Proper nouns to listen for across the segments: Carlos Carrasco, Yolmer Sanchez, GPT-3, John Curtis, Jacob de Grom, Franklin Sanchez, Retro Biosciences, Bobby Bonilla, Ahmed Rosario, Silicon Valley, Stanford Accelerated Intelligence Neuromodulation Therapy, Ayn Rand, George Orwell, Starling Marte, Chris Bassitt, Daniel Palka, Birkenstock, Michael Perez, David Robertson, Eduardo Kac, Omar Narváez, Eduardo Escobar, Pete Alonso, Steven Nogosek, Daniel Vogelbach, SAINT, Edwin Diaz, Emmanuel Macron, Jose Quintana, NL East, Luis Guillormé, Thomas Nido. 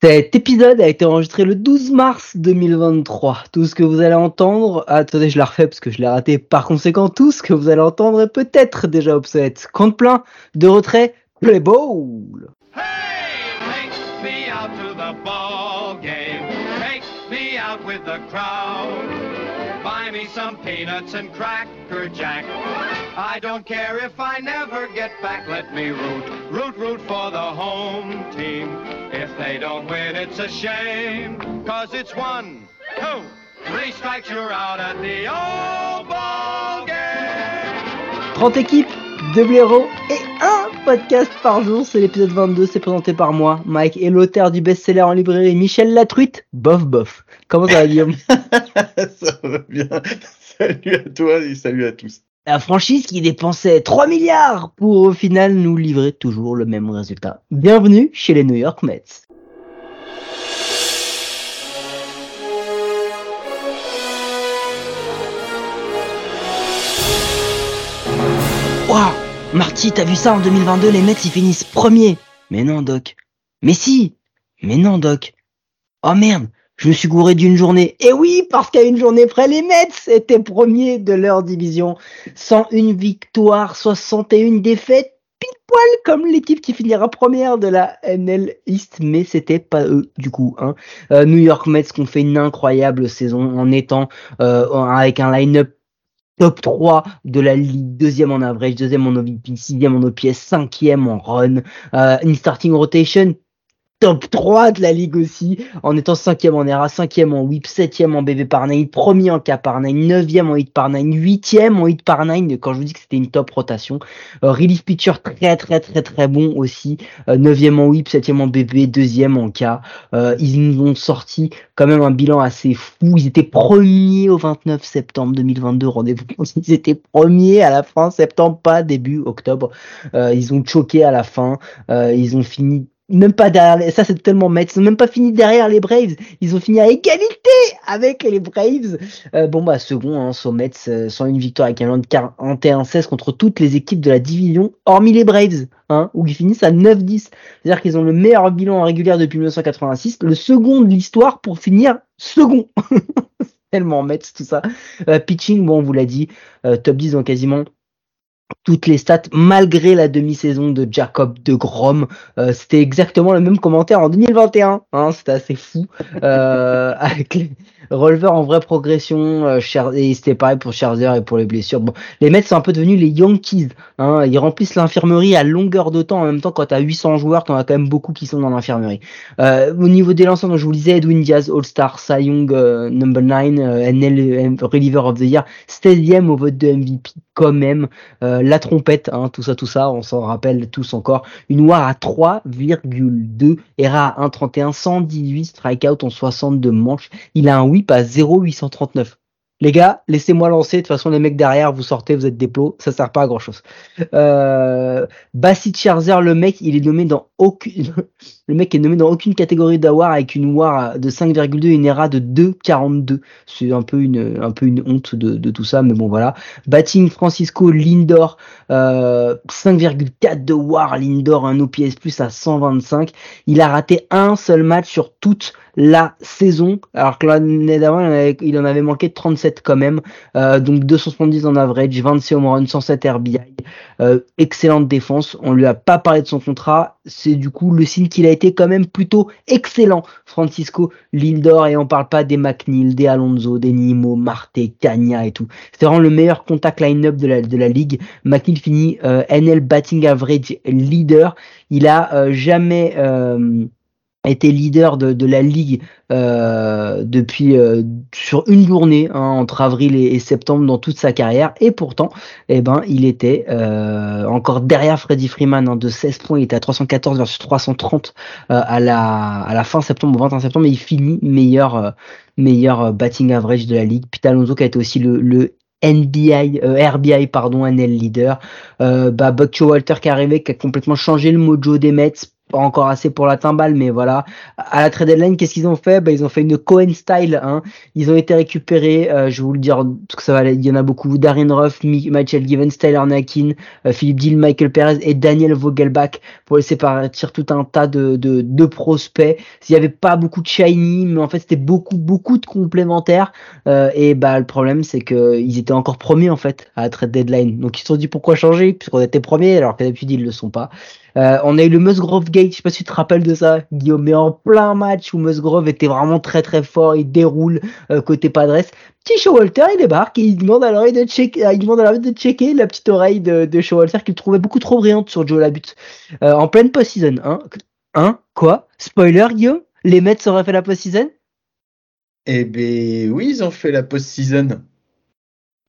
Cet épisode a été enregistré le 12 mars 2023. Tout ce que vous allez entendre... Attendez, je la refais parce que je l'ai raté. Par conséquent, tout ce que vous allez entendre est peut-être déjà obsolète. Compte plein de retrait, play ball. Hey, take me out to the ball game. Take me out with the crowd. Buy me some peanuts and Cracker Jack. I don't care if I never get back. Let me root for the home team. If they don't win, it's a shame. Cause it's 1, 2, 3 strikes, you're out at the old ball game. 30 équipes, 2 blaireaux et 1 podcast par jour. C'est l'épisode 22, c'est présenté par moi, Mike, et l'auteur du best-seller en librairie, Michel Latruite. Bof. Comment ça va, Guillaume? Ça va bien. Salut à toi et salut à tous. La franchise qui dépensait 3 milliards pour au final nous livrer toujours le même résultat. Bienvenue chez les New York Mets. Waouh, Marty, t'as vu ça? En 2022, les Mets ils finissent premiers. Mais non, Doc. Mais si. Mais non, Doc. Oh merde, je me suis gouré d'une journée. Et oui, parce qu'à une journée près, les Mets étaient premiers de leur division. 101 victoires, 61 défaites, pile poil comme l'équipe qui finira première de la NL East. Mais c'était pas eux, du coup. Hein. New York Mets qui ont fait une incroyable saison en étant avec un line-up top 3 de la ligue, 2e en average, 2e en OVP, 6e en OPS, 5e en run, une starting rotation top 3 de la ligue aussi, en étant 5e en ERA, 5e en WHIP, 7e en BB par 9, 1er en K par 9, 9e en hit par 9, 8e en hit par 9, quand je vous dis que c'était une top rotation. Relief pitcher très bon aussi, 9e en WHIP, 7e en BB, 2e en K. Ils nous ont sorti quand même un bilan assez fou. Ils étaient premiers au 29 septembre 2022, rendez-vous compte, ils étaient premiers à la fin septembre, pas début octobre. Ils ont choqué à la fin, ils ont fini même pas derrière, ça c'est tellement Mets, ils n'ont même pas fini derrière les Braves, ils ont fini à égalité avec les Braves. Second, hein, sur Mets, 101 victoire avec un bilan de 41-16 contre toutes les équipes de la division, hormis les Braves, hein, où ils finissent à 9-10. C'est-à-dire qu'ils ont le meilleur bilan en régulière depuis 1986, le second de l'histoire pour finir second. Tellement Mets, tout ça. Pitching, on vous l'a dit, top 10 dans quasiment toutes les stats, malgré la demi-saison de Jacob de Grom. C'était exactement le même commentaire en 2021, hein, c'était assez fou, avec les releveurs en vraie progression, et c'était pareil pour Scherzer et pour les blessures. Bon, les Mets sont un peu devenus les Yankees, hein, ils remplissent l'infirmerie à longueur de temps. En même temps, quand t'as 800 joueurs, t'en as quand même beaucoup qui sont dans l'infirmerie. Au niveau des lanceurs, donc je vous le disais, Edwin Diaz, All-Star, Cy Young, number 9, NL Reliever of the Year, 16e au vote de MVP quand même. La trompette, hein, tout ça, on s'en rappelle tous encore. Une WAR à 3,2, ERA à 1,31, 118 strikeout en 62 manches. Il a un whip à 0,839. Les gars, laissez-moi lancer. De toute façon, les mecs derrière, vous sortez, vous êtes des plots. Ça sert pas à grand chose. Bassitt, Scherzer, le mec, il est nommé dans aucune, le mec est nommé dans aucune catégorie d'award avec une WAR de 5,2 et une ERA de 2,42. C'est un peu une honte de tout ça, mais bon, voilà. Batting, Francisco Lindor, 5,4 de WAR. Lindor, un OPS plus à 125. Il a raté un seul match sur toute la saison, alors que l'année d'avant, il en avait manqué 37 quand même, donc 270 en average, 26 home runs, 107 RBI, excellente défense. On lui a pas parlé de son contrat, c'est du coup le signe qu'il a été quand même plutôt excellent, Francisco Lindor, et on parle pas des McNeil, des Alonso, des Nimmo, Marte, Cagna et tout. C'est vraiment le meilleur contact line-up de la ligue. McNeil finit NL batting average leader, il a jamais était leader de la ligue depuis sur une journée, hein, entre avril et septembre dans toute sa carrière, et pourtant il était encore derrière Freddie Freeman, hein, de 16 points. Il était à 314 versus 330 à la fin septembre, au 21 septembre, mais il finit meilleur batting average de la ligue. Pete Alonso qui a été aussi le RBI, NL leader. Buck Showalter qui est arrivé, qui a complètement changé le mojo des Mets pas encore assez pour la timbale, mais voilà. À la trade deadline, qu'est-ce qu'ils ont fait? Ils ont fait une Cohen style, hein. Ils ont été récupérés, je vais vous le dire, parce que ça va, il y en a beaucoup. Darren Ruff, Mitchell Givens, Tyler Naquin, Philippe Deal, Michael Perez et Daniel Vogelbach pour laisser partir tout un tas de prospects. Il y avait pas beaucoup de shiny, mais en fait c'était beaucoup de complémentaires. Et le problème c'est que ils étaient encore premiers en fait à la trade deadline. Donc ils se sont dit pourquoi changer puisqu'on était premiers alors que d'habitude ils le sont pas. On a eu le Musgrove Gate, je sais pas si tu te rappelles de ça, Guillaume, mais en plein match où Musgrove était vraiment très très fort, il déroule côté Padres. Petit Showalter, il débarque et il demande à l'oreille de checker la petite oreille de Showalter qu'il trouvait beaucoup trop brillante sur Joe Labute. En pleine post-season, hein, quoi? Spoiler, Guillaume? Les Mets auraient fait la post-season? Eh ben oui, ils ont fait la post-season.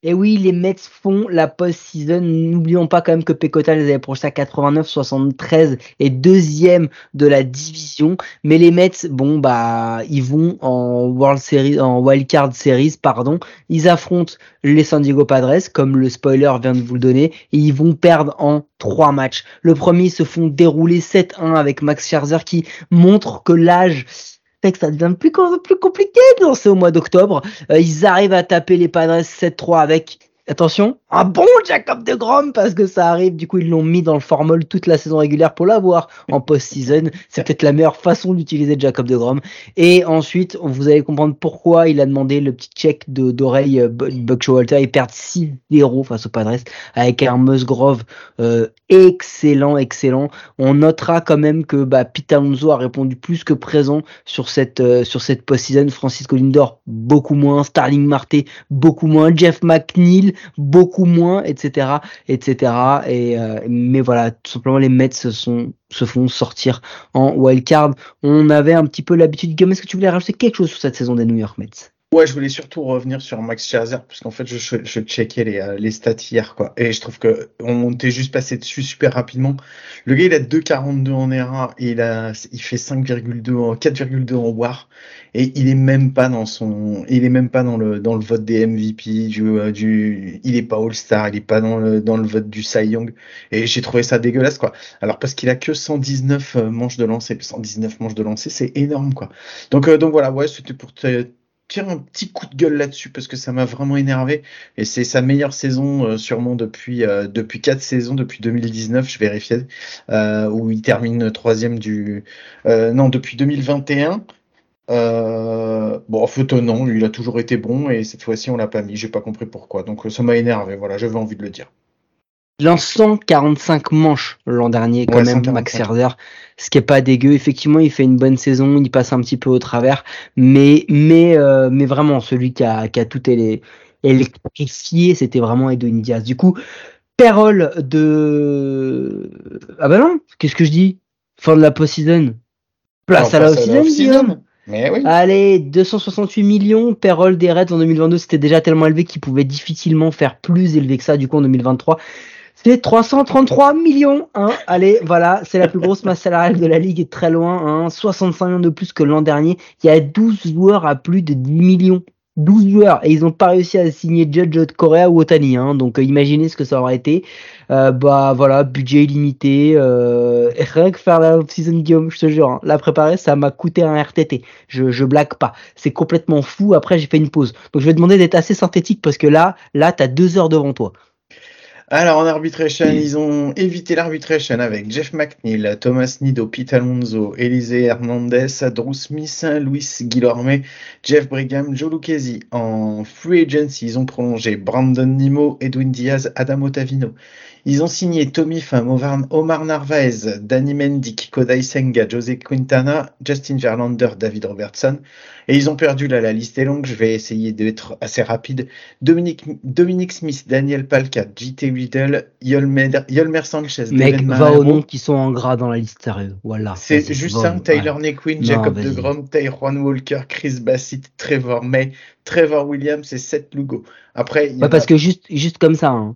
Et oui, les Mets font la post-season. N'oublions pas quand même que Pecota les avait projetés à 89, 73 et deuxième de la division. Mais les Mets, ils vont en wildcard series, pardon. Ils affrontent les San Diego Padres, comme le spoiler vient de vous le donner, et ils vont perdre en 3 matchs. Le premier, ils se font dérouler 7-1 avec Max Scherzer qui montre que l'âge fait que ça devient plus compliqué de lancer au mois d'octobre. Ils arrivent à taper les Padres 7-3 avec, attention, un bon Jacob de Grom parce que ça arrive. Du coup, ils l'ont mis dans le formol toute la saison régulière pour l'avoir en post-season. C'est peut-être la meilleure façon d'utiliser Jacob de Grom. Et ensuite, vous allez comprendre pourquoi il a demandé le petit check d'oreille Buck Showalter. Ils perdent 6-0 face aux Padres avec un Musgrove excellent. On notera quand même que Pete Alonso a répondu plus que présent sur cette post-season. Francisco Lindor beaucoup moins, Starling Marte beaucoup moins, Jeff McNeil beaucoup moins, etc. Mais voilà, tout simplement les Mets se font sortir en wildcard. On avait un petit peu l'habitude. Guillaume, est-ce que tu voulais rajouter quelque chose sur cette saison des New York Mets? Ouais, je voulais surtout revenir sur Max Scherzer parce qu'en fait je checkais les stats hier quoi et je trouve que on était juste passé dessus super rapidement. Le gars il a 2.42 en ERA et il fait 4.2 en WAR et il est même pas dans le vote des MVP du il est pas All-Star, il est pas dans le vote du Cy Young et j'ai trouvé ça dégueulasse quoi. Alors parce qu'il a que 119 manches de lancer, c'est énorme quoi. Donc voilà, ouais, c'était pour tire un petit coup de gueule là-dessus parce que ça m'a vraiment énervé et c'est sa meilleure saison sûrement depuis 4 saisons, depuis 2019 je vérifiais, où il termine 3ème depuis 2021. En fait non, il a toujours été bon et cette fois-ci on l'a pas mis, j'ai pas compris pourquoi, donc ça m'a énervé, voilà, j'avais envie de le dire. Il lance 145 manches l'an dernier quand même, 145. Max Scherzer, ce qui est pas dégueu. Effectivement, il fait une bonne saison, il passe un petit peu au travers, mais vraiment celui qui a tout électrifié, c'était vraiment Edwin Diaz. Du coup, parole de qu'est-ce que je dis? Fin de la post-season, place à la off-season, Guillaume. Mais oui. Allez, 268 millions, payroll des Reds en 2022, c'était déjà tellement élevé qu'ils pouvaient difficilement faire plus élevé que ça. Du coup, en 2023, c'est 333 millions. Hein. Allez, voilà, c'est la plus grosse masse salariale de la Ligue et très loin. Hein. 65 millions de plus que l'an dernier. Il y a 12 joueurs à plus de 10 millions. 12 joueurs et ils n'ont pas réussi à signer Judge, Correa ou Otani, hein, donc imaginez ce que ça aurait été. Budget illimité, rien que faire la off-season, Guillaume, je te jure, hein, la préparer, ça m'a coûté un RTT, je blague pas, c'est complètement fou. Après j'ai fait une pause, donc je vais demander d'être assez synthétique parce que là t'as 2 heures devant toi. Alors en arbitration, ils ont évité l'arbitration avec Jeff McNeil, Thomas Nido, Pete Alonso, Eliezer Hernandez, Drew Smith, Luis Guillormé, Jeff Brigham, Joe Lucchesi. En free agency, ils ont prolongé Brandon Nimmo, Edwin Diaz, Adam Otavino. Ils ont signé Tommy Pham, Omar Narváez, Danny Mendick, Kodai Senga, Jose Quintana, Justin Verlander, David Robertson. Et ils ont perdu, la liste est longue, je vais essayer d'être assez rapide. Dominic Smith, Daniel Palka, JT Riddle, Yolmer Sanchez, Mec, va au nom qui sont en gras dans la liste, sérieux. Voilà. C'est Justin, Tyler Naquin, Jacob de Grom, Taijuan Walker, Chris Bassitt, Trevor May, Trevor Williams et Seth Lugo. Après, que juste comme ça, hein,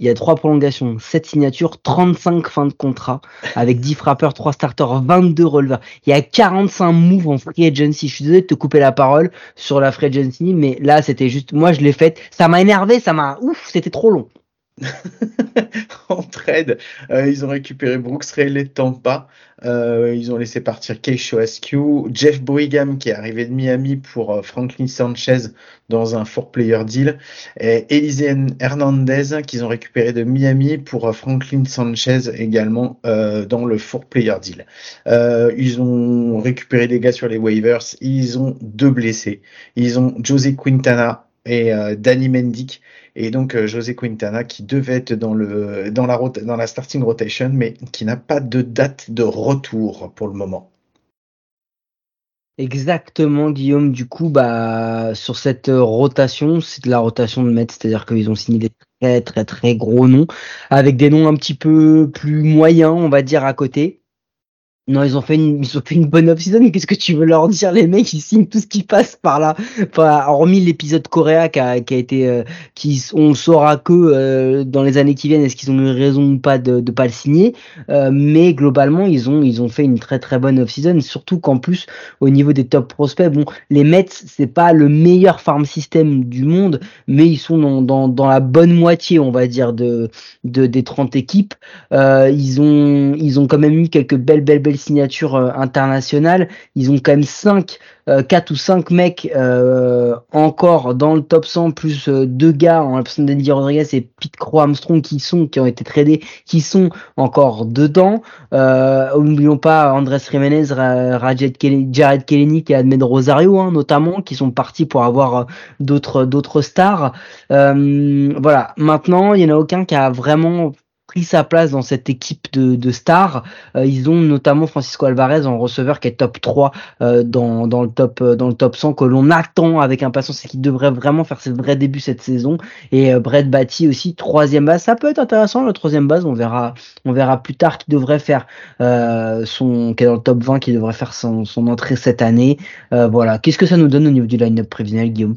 il y a 3 prolongations, 7 signatures, 35 fins de contrat avec 10 frappeurs, 3 starters, 22 releveurs. Il y a 45 moves en free agency. Je suis désolé de te couper la parole sur la free agency, mais là, c'était juste, moi, je l'ai faite. Ça m'a énervé, c'était trop long. en trade, ils ont récupéré Brooks Raley de Tampa, ils ont laissé partir Keyshawn Askew, Jeff Brigham qui est arrivé de Miami pour Franklin Sanchez dans un four-player deal, et Eliezer Hernandez qu'ils ont récupéré de Miami pour Franklin Sanchez également dans le four-player deal. Ils ont récupéré des gars sur les waivers, ils ont 2 blessés, ils ont Jose Quintana et Danny Mendick. Et donc Jose Quintana qui devait être dans la starting rotation, mais qui n'a pas de date de retour pour le moment. Exactement, Guillaume. Du coup, sur cette rotation, c'est de la rotation de Mets, c'est-à-dire qu'ils ont signé des très très très gros noms, avec des noms un petit peu plus moyens, on va dire, à côté. Non, ils ont fait une bonne off-season, mais qu'est-ce que tu veux leur dire, les mecs, ils signent tout ce qui passe par là. Enfin, hormis l'épisode Correa qui a été, on saura que, dans les années qui viennent, est-ce qu'ils ont eu raison ou pas de pas le signer. Mais globalement, ils ont fait une très très bonne off-season, surtout qu'en plus, au niveau des top prospects, bon, les Mets, c'est pas le meilleur farm system du monde, mais ils sont dans la bonne moitié, on va dire, des 30 équipes. Ils ont quand même eu quelques belles signature internationale. Ils ont quand même 4 ou 5 mecs encore dans le top 100, plus 2 gars en l'absence d'Andy Rodriguez et Pete Crow Armstrong qui ont été tradés, qui sont encore dedans. N'oublions pas Andrés Jiménez, Jared Kelenic et Ahmed Rosario, notamment, qui sont partis pour avoir d'autres stars. Voilà. Maintenant, il n'y en a aucun qui a vraiment pris sa place dans cette équipe de stars. Ils ont notamment Francisco Alvarez en receveur qui est top 3 dans le top 100, que l'on attend avec impatience et qui devrait vraiment faire ses vrais débuts cette saison. Et Brett Batty aussi, 3e base, ça peut être intéressant, la 3e base, on verra plus tard, qui devrait faire qui est dans le top 20, qui devrait faire son entrée cette année. Voilà, qu'est-ce que ça nous donne au niveau du line-up prévisionnel, Guillaume?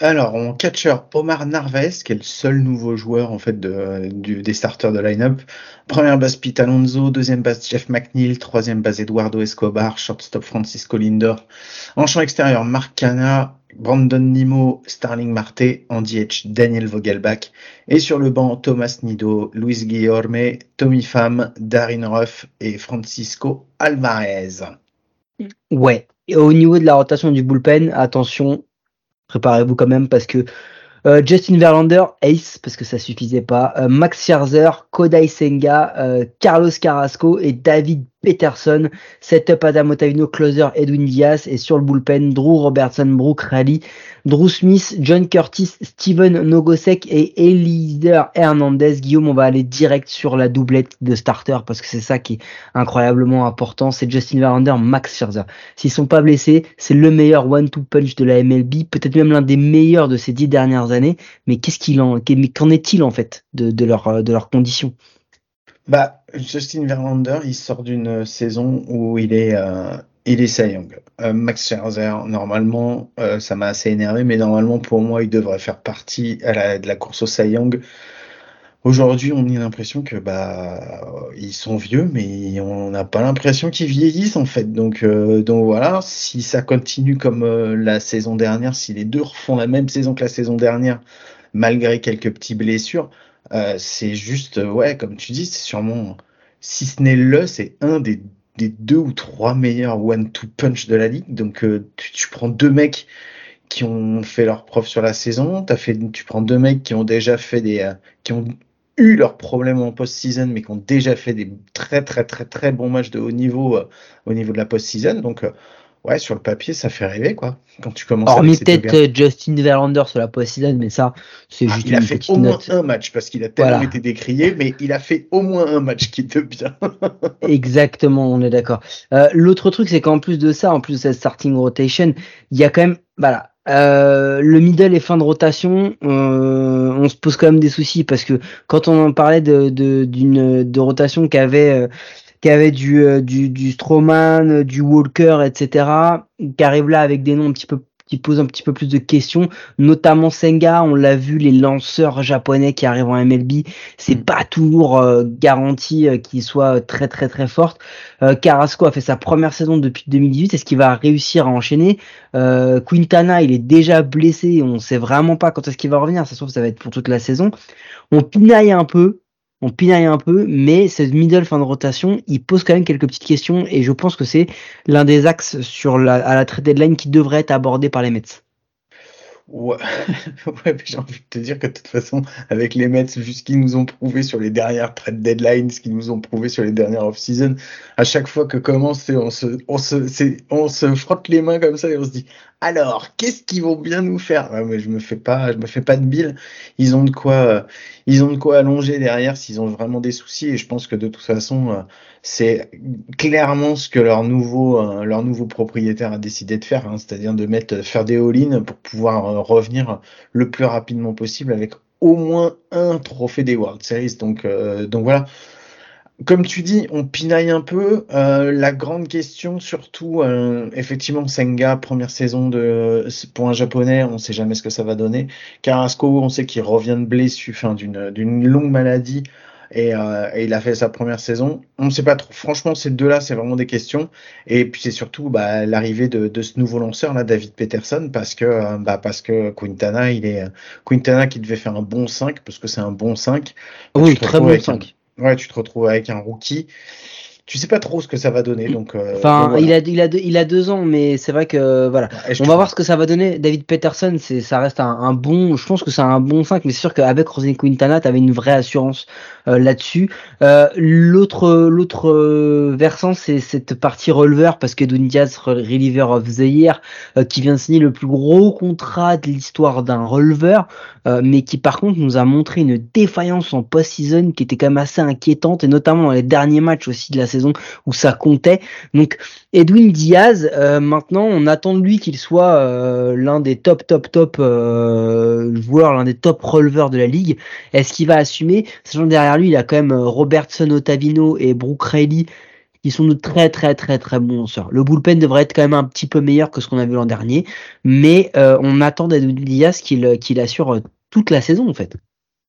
Alors, en catcher, Omar Narváez, qui est le seul nouveau joueur en fait des starters de line-up. Première base, Pete Alonso. Deuxième base, Jeff McNeil. Troisième base, Eduardo Escobar. Shortstop, Francisco Lindor. En champ extérieur, Mark Canha, Brandon Nimmo, Starling Marte. En DH, Daniel Vogelbach. Et sur le banc, Thomas Nido, Luis Guillormé, Tommy Pham, Darin Ruff et Francisco Alvarez. Ouais, et au niveau de la rotation du bullpen, attention, préparez-vous quand même, parce que Justin Verlander, ace, parce que ça suffisait pas, Max Scherzer, Kodai Senga, Carlos Carrasco et David Peterson, setup Adam Otavino, closer Edwin Diaz, et sur le bullpen, Drew Robertson, Brooks Raley, Drew Smith, John Curtis, Steven Nogosek et Eliezer Hernandez. Guillaume, on va aller direct sur la doublette de starter, parce que c'est ça qui est incroyablement important, c'est Justin Verlander, Max Scherzer. S'ils sont pas blessés, c'est le meilleur one-two punch de la MLB, peut-être même l'un des meilleurs de ces 10 dernières années, mais qu'en est-il en fait de leur condition? Justin Verlander, il sort d'une saison où il est Cy Young. Max Scherzer, normalement, ça m'a assez énervé, mais normalement, pour moi, il devrait faire partie de la course au Cy Young. Aujourd'hui, on a l'impression que ils sont vieux, mais on n'a pas l'impression qu'ils vieillissent en fait. Donc voilà, si ça continue comme la saison dernière, si les deux refont la même saison que la saison dernière, malgré quelques petites blessures, c'est juste, ouais, comme tu dis, c'est sûrement, si ce n'est c'est un des 2 ou 3 meilleurs one-two punch de la ligue. Donc, tu prends 2 mecs qui ont fait leur preuve sur la saison, tu prends 2 mecs qui ont déjà fait qui ont eu leurs problèmes en post-season, mais qui ont déjà fait des très, très, très, très bons matchs de haut niveau, au niveau de la post-season. Donc, ouais, sur le papier, ça fait rêver, quoi. Quand tu commences. Hormis peut-être Justin Verlander sur la post-season, mais ça, c'est juste une petite note. Il a fait au moins un match, parce qu'il a tellement été décrié, mais il a fait au moins un match qui était bien. Exactement, on est d'accord. L'autre truc, c'est qu'en plus de ça, en plus de cette starting rotation, il y a quand même, le middle et fin de rotation, on se pose quand même des soucis, parce que quand on en parlait de rotation qui avait du Stroman, du Walker, etc., qui arrive là avec des noms un petit peu qui pose un petit peu plus de questions, notamment Senga. On l'a vu, les lanceurs japonais qui arrivent en MLB, c'est pas toujours garanti qu'ils soient très très très forts. Carrasco a fait sa première saison depuis 2018, est-ce qu'il va réussir à enchaîner? Quintana, il est déjà blessé, on sait vraiment pas quand est-ce qu'il va revenir, ça se trouve ça va être pour toute la saison. On pinaille un peu, mais cette middle fin de rotation, il pose quand même quelques petites questions et je pense que c'est l'un des axes sur à la trade deadline qui devrait être abordé par les Mets. Ouais, ouais, j'ai envie de te dire que de toute façon, avec les Mets, vu ce qu'ils nous ont prouvé sur les dernières trade deadlines, ce qu'ils nous ont prouvé sur les dernières off-season, à chaque fois que commence, on se frotte les mains comme ça et on se dit alors, qu'est-ce qu'ils vont bien nous faire? Ouais, mais je me fais pas de bile. Ils ont de quoi allonger derrière s'ils ont vraiment des soucis. Et je pense que de toute façon, c'est clairement ce que leur nouveau propriétaire a décidé de faire, hein, c'est-à-dire de faire des all-in pour pouvoir revenir le plus rapidement possible avec au moins un trophée des World Series. Donc voilà. Comme tu dis, on pinaille un peu. La grande question, surtout, effectivement, Senga, première saison pour un Japonais, on ne sait jamais ce que ça va donner. Carrasco, on sait qu'il revient de blessure, d'une longue maladie, et il a fait sa première saison. On ne sait pas trop. Franchement, ces deux-là, c'est vraiment des questions. Et puis, c'est surtout l'arrivée de ce nouveau lanceur, là, David Peterson, parce que Quintana, Quintana qui devait faire un bon 5, parce que c'est un bon 5. Oui, très bon 5. Ouais, tu te retrouves avec un rookie. Tu sais pas trop ce que ça va donner, donc. Enfin, voilà. il a 2 ans, mais c'est vrai que voilà. Ouais, on va voir ce que ça va donner. David Peterson, ça reste un bon. Je pense que c'est un bon 5, mais c'est sûr qu'avec Jose Quintana, t'avais une vraie assurance là-dessus. L'autre versant, c'est cette partie releveur, parce que Edwin Diaz, reliever of the year, qui vient de signer le plus gros contrat de l'histoire d'un releveur, mais qui par contre nous a montré une défaillance en post-season qui était quand même assez inquiétante, et notamment dans les derniers matchs aussi de la saison où ça comptait. Donc Edwin Diaz, maintenant on attend de lui qu'il soit l'un des top joueurs, l'un des top releveurs de la ligue. Est-ce qu'il va assumer, sachant que derrière lui il a quand même Robertson, Otavino et Brooks Raley qui sont de très très très très bons lanceurs. Le bullpen devrait être quand même un petit peu meilleur que ce qu'on a vu l'an dernier, mais on attend d'Edwin Diaz qu'il assure toute la saison en fait.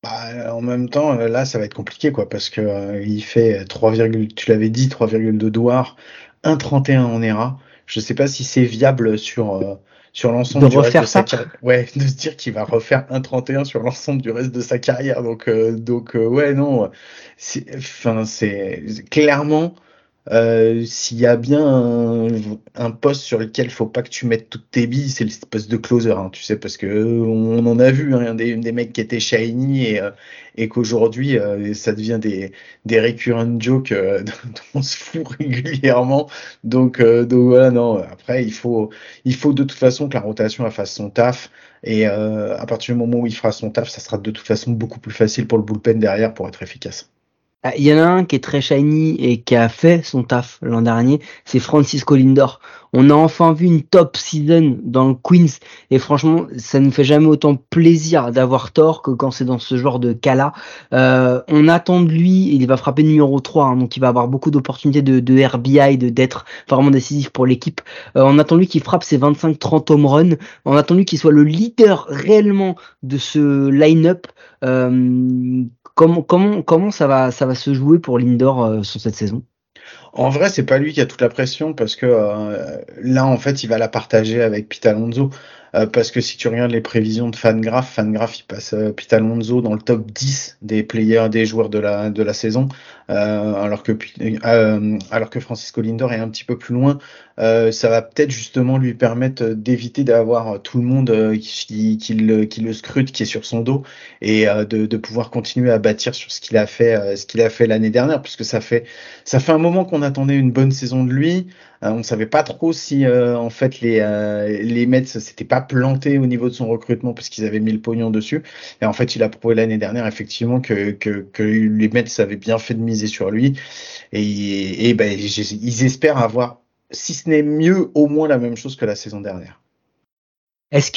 Bah, en même temps, là, ça va être compliqué, quoi, parce que il fait 3,2 dollars, 1,31 en ERA. Je sais pas si c'est viable sur l'ensemble du reste de sa carrière. Ouais, de se dire qu'il va refaire 1,31 sur l'ensemble du reste de sa carrière. Donc, ouais, non. C'est clairement. S'il y a bien un poste sur lequel faut pas que tu mettes toutes tes billes, c'est le poste de closer, hein, tu sais, parce que on en a vu, hein, des mecs qui étaient shiny et qu'aujourd'hui ça devient des récurrent jokes dont on se fout régulièrement. Donc voilà, non. Après, il faut de toute façon que la rotation fasse son taf. Et à partir du moment où il fera son taf, ça sera de toute façon beaucoup plus facile pour le bullpen derrière pour être efficace. Il y en a un qui est très shiny et qui a fait son taf l'an dernier, c'est Francisco Lindor. On a enfin vu une top season dans le Queens et franchement, ça ne fait jamais autant plaisir d'avoir tort que quand c'est dans ce genre de cas-là. On attend de lui, il va frapper numéro 3, hein, donc il va avoir beaucoup d'opportunités de RBI, d'être vraiment décisif pour l'équipe. On attend de lui qu'il frappe ses 25-30 home runs. On attend de lui qu'il soit le leader réellement de ce line-up. Comment ça va se jouer pour Lindor sur cette saison? En vrai, c'est pas lui qui a toute la pression parce que là, en fait, il va la partager avec Pete Alonso. Parce que si tu regardes les prévisions de Fangraph, il passe Pete Alonso dans le top 10 des joueurs de la saison, alors que Francisco Lindor est un petit peu plus loin. Ça va peut-être justement lui permettre d'éviter d'avoir tout le monde qui le scrute, qui est sur son dos, et de pouvoir continuer à bâtir sur ce qu'il a fait l'année dernière, puisque ça fait un moment qu'on attendait une bonne saison de lui. On ne savait pas trop si en fait les Mets s'étaient pas plantés au niveau de son recrutement parce qu'ils avaient mis le pognon dessus. Et en fait, il a prouvé l'année dernière effectivement que les Mets avaient bien fait de miser sur lui. Et ils espèrent avoir, si ce n'est mieux, au moins la même chose que la saison dernière. Est-ce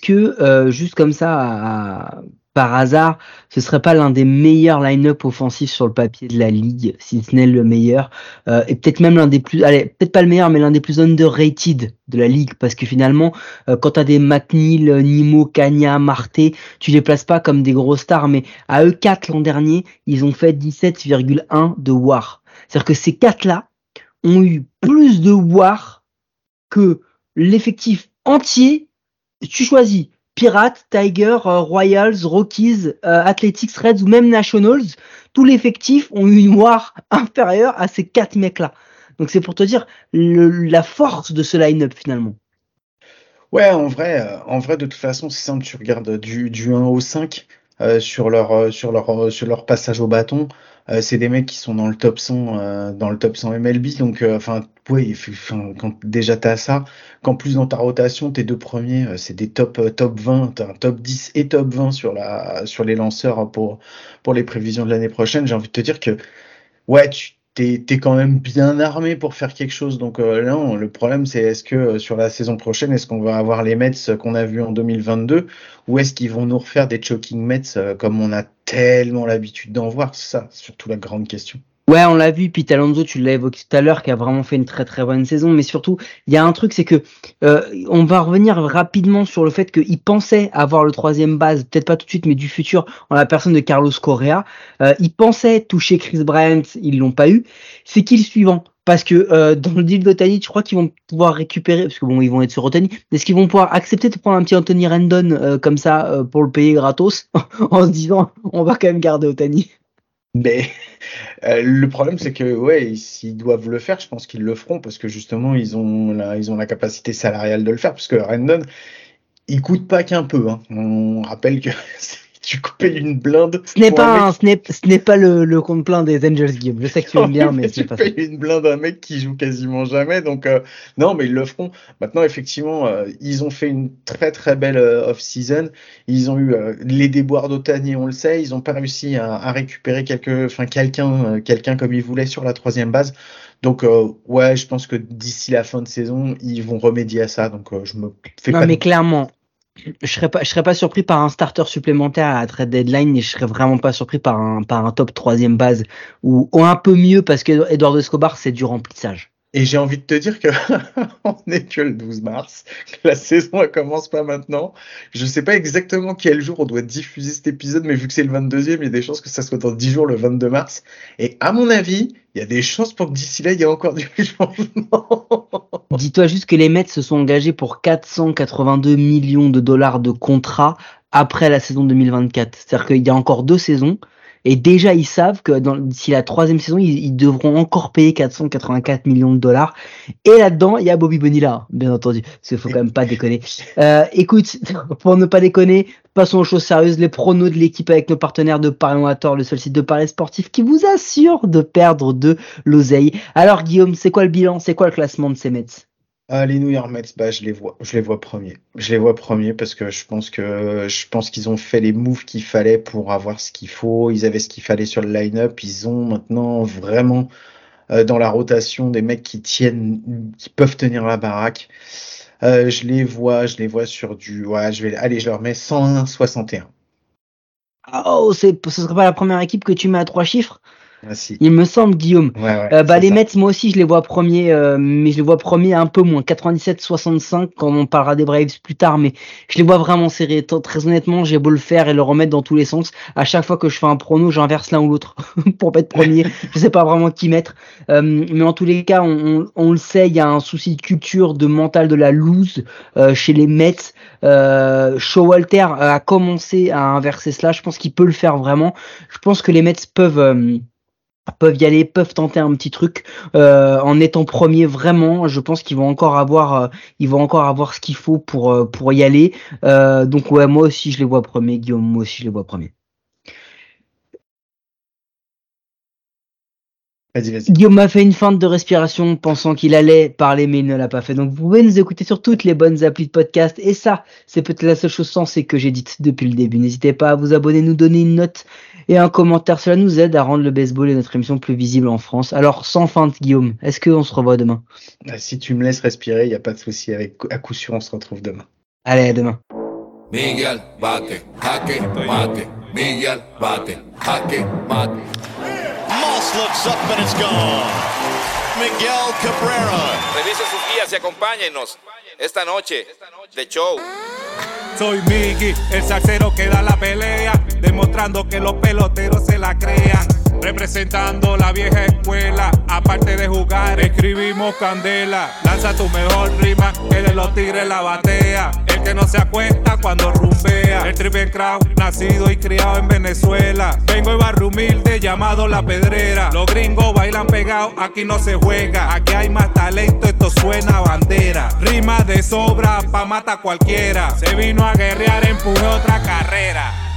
que juste comme ça, par hasard, ce serait pas l'un des meilleurs line-up offensifs sur le papier de la ligue, si ce n'est le meilleur, et peut-être même l'un des plus, allez, peut-être pas le meilleur, mais l'un des plus underrated de la ligue, parce que finalement, quand t'as des McNeil, Nimmo, Cagna, Marte, tu les places pas comme des gros stars, mais à eux quatre l'an dernier, ils ont fait 17,1 de WAR. C'est-à-dire que ces quatre-là ont eu plus de WAR que l'effectif entier. Tu choisis Pirates, Tigers, Royals, Rockies, Athletics, Reds ou même Nationals, tout l'effectif ont eu une WAR inférieure à ces quatre mecs-là. Donc c'est pour te dire la force de ce line-up finalement. Ouais, en vrai, de toute façon, c'est simple, tu regardes du 1 au 5 sur leur passage au bâton, c'est des mecs qui sont dans le top 100 MLB, donc quand déjà t'as ça, qu'en plus dans ta rotation, tes deux premiers, c'est des top 20, t'as un top 10 et top 20 sur les lanceurs pour les prévisions de l'année prochaine, j'ai envie de te dire que ouais, t'es quand même bien armé pour faire quelque chose. Donc là, le problème, c'est est-ce que sur la saison prochaine, est-ce qu'on va avoir les Mets qu'on a vus en 2022 ou est-ce qu'ils vont nous refaire des choking Mets comme on a tellement l'habitude d'en voir? C'est ça, surtout la grande question. Ouais, on l'a vu, Pete Alonso, tu l'as évoqué tout à l'heure, qui a vraiment fait une très très bonne saison, mais surtout, il y a un truc, c'est que on va revenir rapidement sur le fait qu'il pensait avoir le troisième base, peut-être pas tout de suite, mais du futur, en la personne de Carlos Correa. Il pensait toucher Chris Bryant, ils l'ont pas eu. C'est qui le suivant? Parce que dans le deal d'Otani, je crois qu'ils vont pouvoir récupérer, parce que bon, ils vont être sur Otani, mais est-ce qu'ils vont pouvoir accepter de prendre un petit Anthony Rendon comme ça pour le payer gratos, en se disant, on va quand même garder Otani? Mais le problème, c'est que ouais, s'ils doivent le faire, je pense qu'ils le feront parce que justement, ils ont la capacité salariale de le faire. Parce que Rendon, il coûte pas qu'un peu. Hein. On rappelle que tu coupais une blinde. Ce n'est pas le compte plein des Angels Game. Je sais que tu aimes bien, mais c'est pas ça. Tu payes une blinde à un mec qui joue quasiment jamais. Donc non, mais ils le feront. Maintenant, effectivement, ils ont fait une très très belle off-season. Ils ont eu les déboires d'Otani, on le sait. Ils n'ont pas réussi à récupérer quelqu'un comme ils voulaient sur la troisième base. Donc ouais, je pense que d'ici la fin de saison, ils vont remédier à ça. Donc je me fais pas. Non, mais clairement. Je serais pas surpris par un starter supplémentaire à la trade deadline et je serais vraiment pas surpris par un top troisième base ou un peu mieux parce que Eduardo Escobar, c'est du remplissage. Et j'ai envie de te dire que on n'est que le 12 mars, que la saison elle commence pas maintenant. Je sais pas exactement quel jour on doit diffuser cet épisode, mais vu que c'est le 22e, il y a des chances que ça soit dans 10 jours, le 22 mars. Et à mon avis, il y a des chances pour que d'ici là, il y a encore du changement. Dis-toi juste que les Mets se sont engagés pour 482 millions de dollars de contrats après la saison 2024. C'est-à-dire qu'il y a encore 2 saisons. Et déjà, ils savent que d'ici la troisième saison, ils devront encore payer 484 millions de dollars. Et là-dedans, il y a Bobby Bonilla, bien entendu. Parce qu'il faut quand même pas déconner. Écoute, pour ne pas déconner, passons aux choses sérieuses. Les pronos de l'équipe avec nos partenaires de Parions à Tort, le seul site de paris sportif qui vous assure de perdre de l'oseille. Alors Guillaume, c'est quoi le bilan? C'est quoi le classement de ces Mets? Les New York Mets, bah je les vois premiers. Je les vois premiers parce que je pense qu'ils ont fait les moves qu'il fallait pour avoir ce qu'il faut. Ils avaient ce qu'il fallait sur le line-up. Ils ont maintenant vraiment dans la rotation des mecs qui peuvent tenir la baraque. Je les vois sur du. Ouais, je leur mets 101-61. Oh, ce serait pas la première équipe que tu mets à 3 chiffres? Ah, si. Il me semble, Guillaume. Ouais, les Mets, moi aussi, je les vois premiers, mais je les vois premiers un peu moins. 97-65, quand on parlera des Braves plus tard, mais je les vois vraiment serrés. Très honnêtement, j'ai beau le faire et le remettre dans tous les sens. À chaque fois que je fais un prono, j'inverse l'un ou l'autre pour pas être premier. Je sais pas vraiment qui mettre. Mais en tous les cas, on le sait, il y a un souci de culture, de mental, de la loose, chez les Mets. Showalter a commencé à inverser cela. Je pense qu'il peut le faire vraiment. Je pense que les Mets peuvent y aller, peuvent tenter un petit truc en étant premier vraiment. Je pense qu'ils vont encore avoir, ce qu'il faut pour y aller. Donc ouais, moi aussi je les vois premiers, Guillaume. Moi aussi je les vois premiers. Vas-y. Guillaume m'a fait une feinte de respiration pensant qu'il allait parler mais il ne l'a pas fait. Donc vous pouvez nous écouter sur toutes les bonnes applis de podcast et ça c'est peut-être la seule chose sensée que j'ai dite depuis le début. N'hésitez pas à vous abonner, nous donner une note et un commentaire. Cela nous aide à rendre le baseball et notre émission plus visible en France. Alors sans feinte Guillaume, est-ce qu'on se revoit demain? Si tu me laisses respirer, il n'y a pas de souci. À coup sûr on se retrouve demain. Allez à demain. Miguel, bate, jaque, mate. Miguel, bate, jaque, mate. Moss looks up and it's gone. Miguel Cabrera. Revise sus guías y acompáñenos esta noche de show. Soy Miki, el salsero que da la pelea, demostrando que los peloteros se la crean. Representando la vieja escuela, aparte de jugar, escribimos candela. Lanza tu mejor rima, que de los tigres la batea. El que no se acuesta cuando rumbea. El triple crown, nacido y criado en Venezuela. Vengo de barrio humilde llamado La Pedrera. Los gringos bailan pegados, aquí no se juega. Aquí hay más talento, esto suena a bandera. Rima de sobra, pa' mata cualquiera. Se vino a guerrear, empujó otra carrera.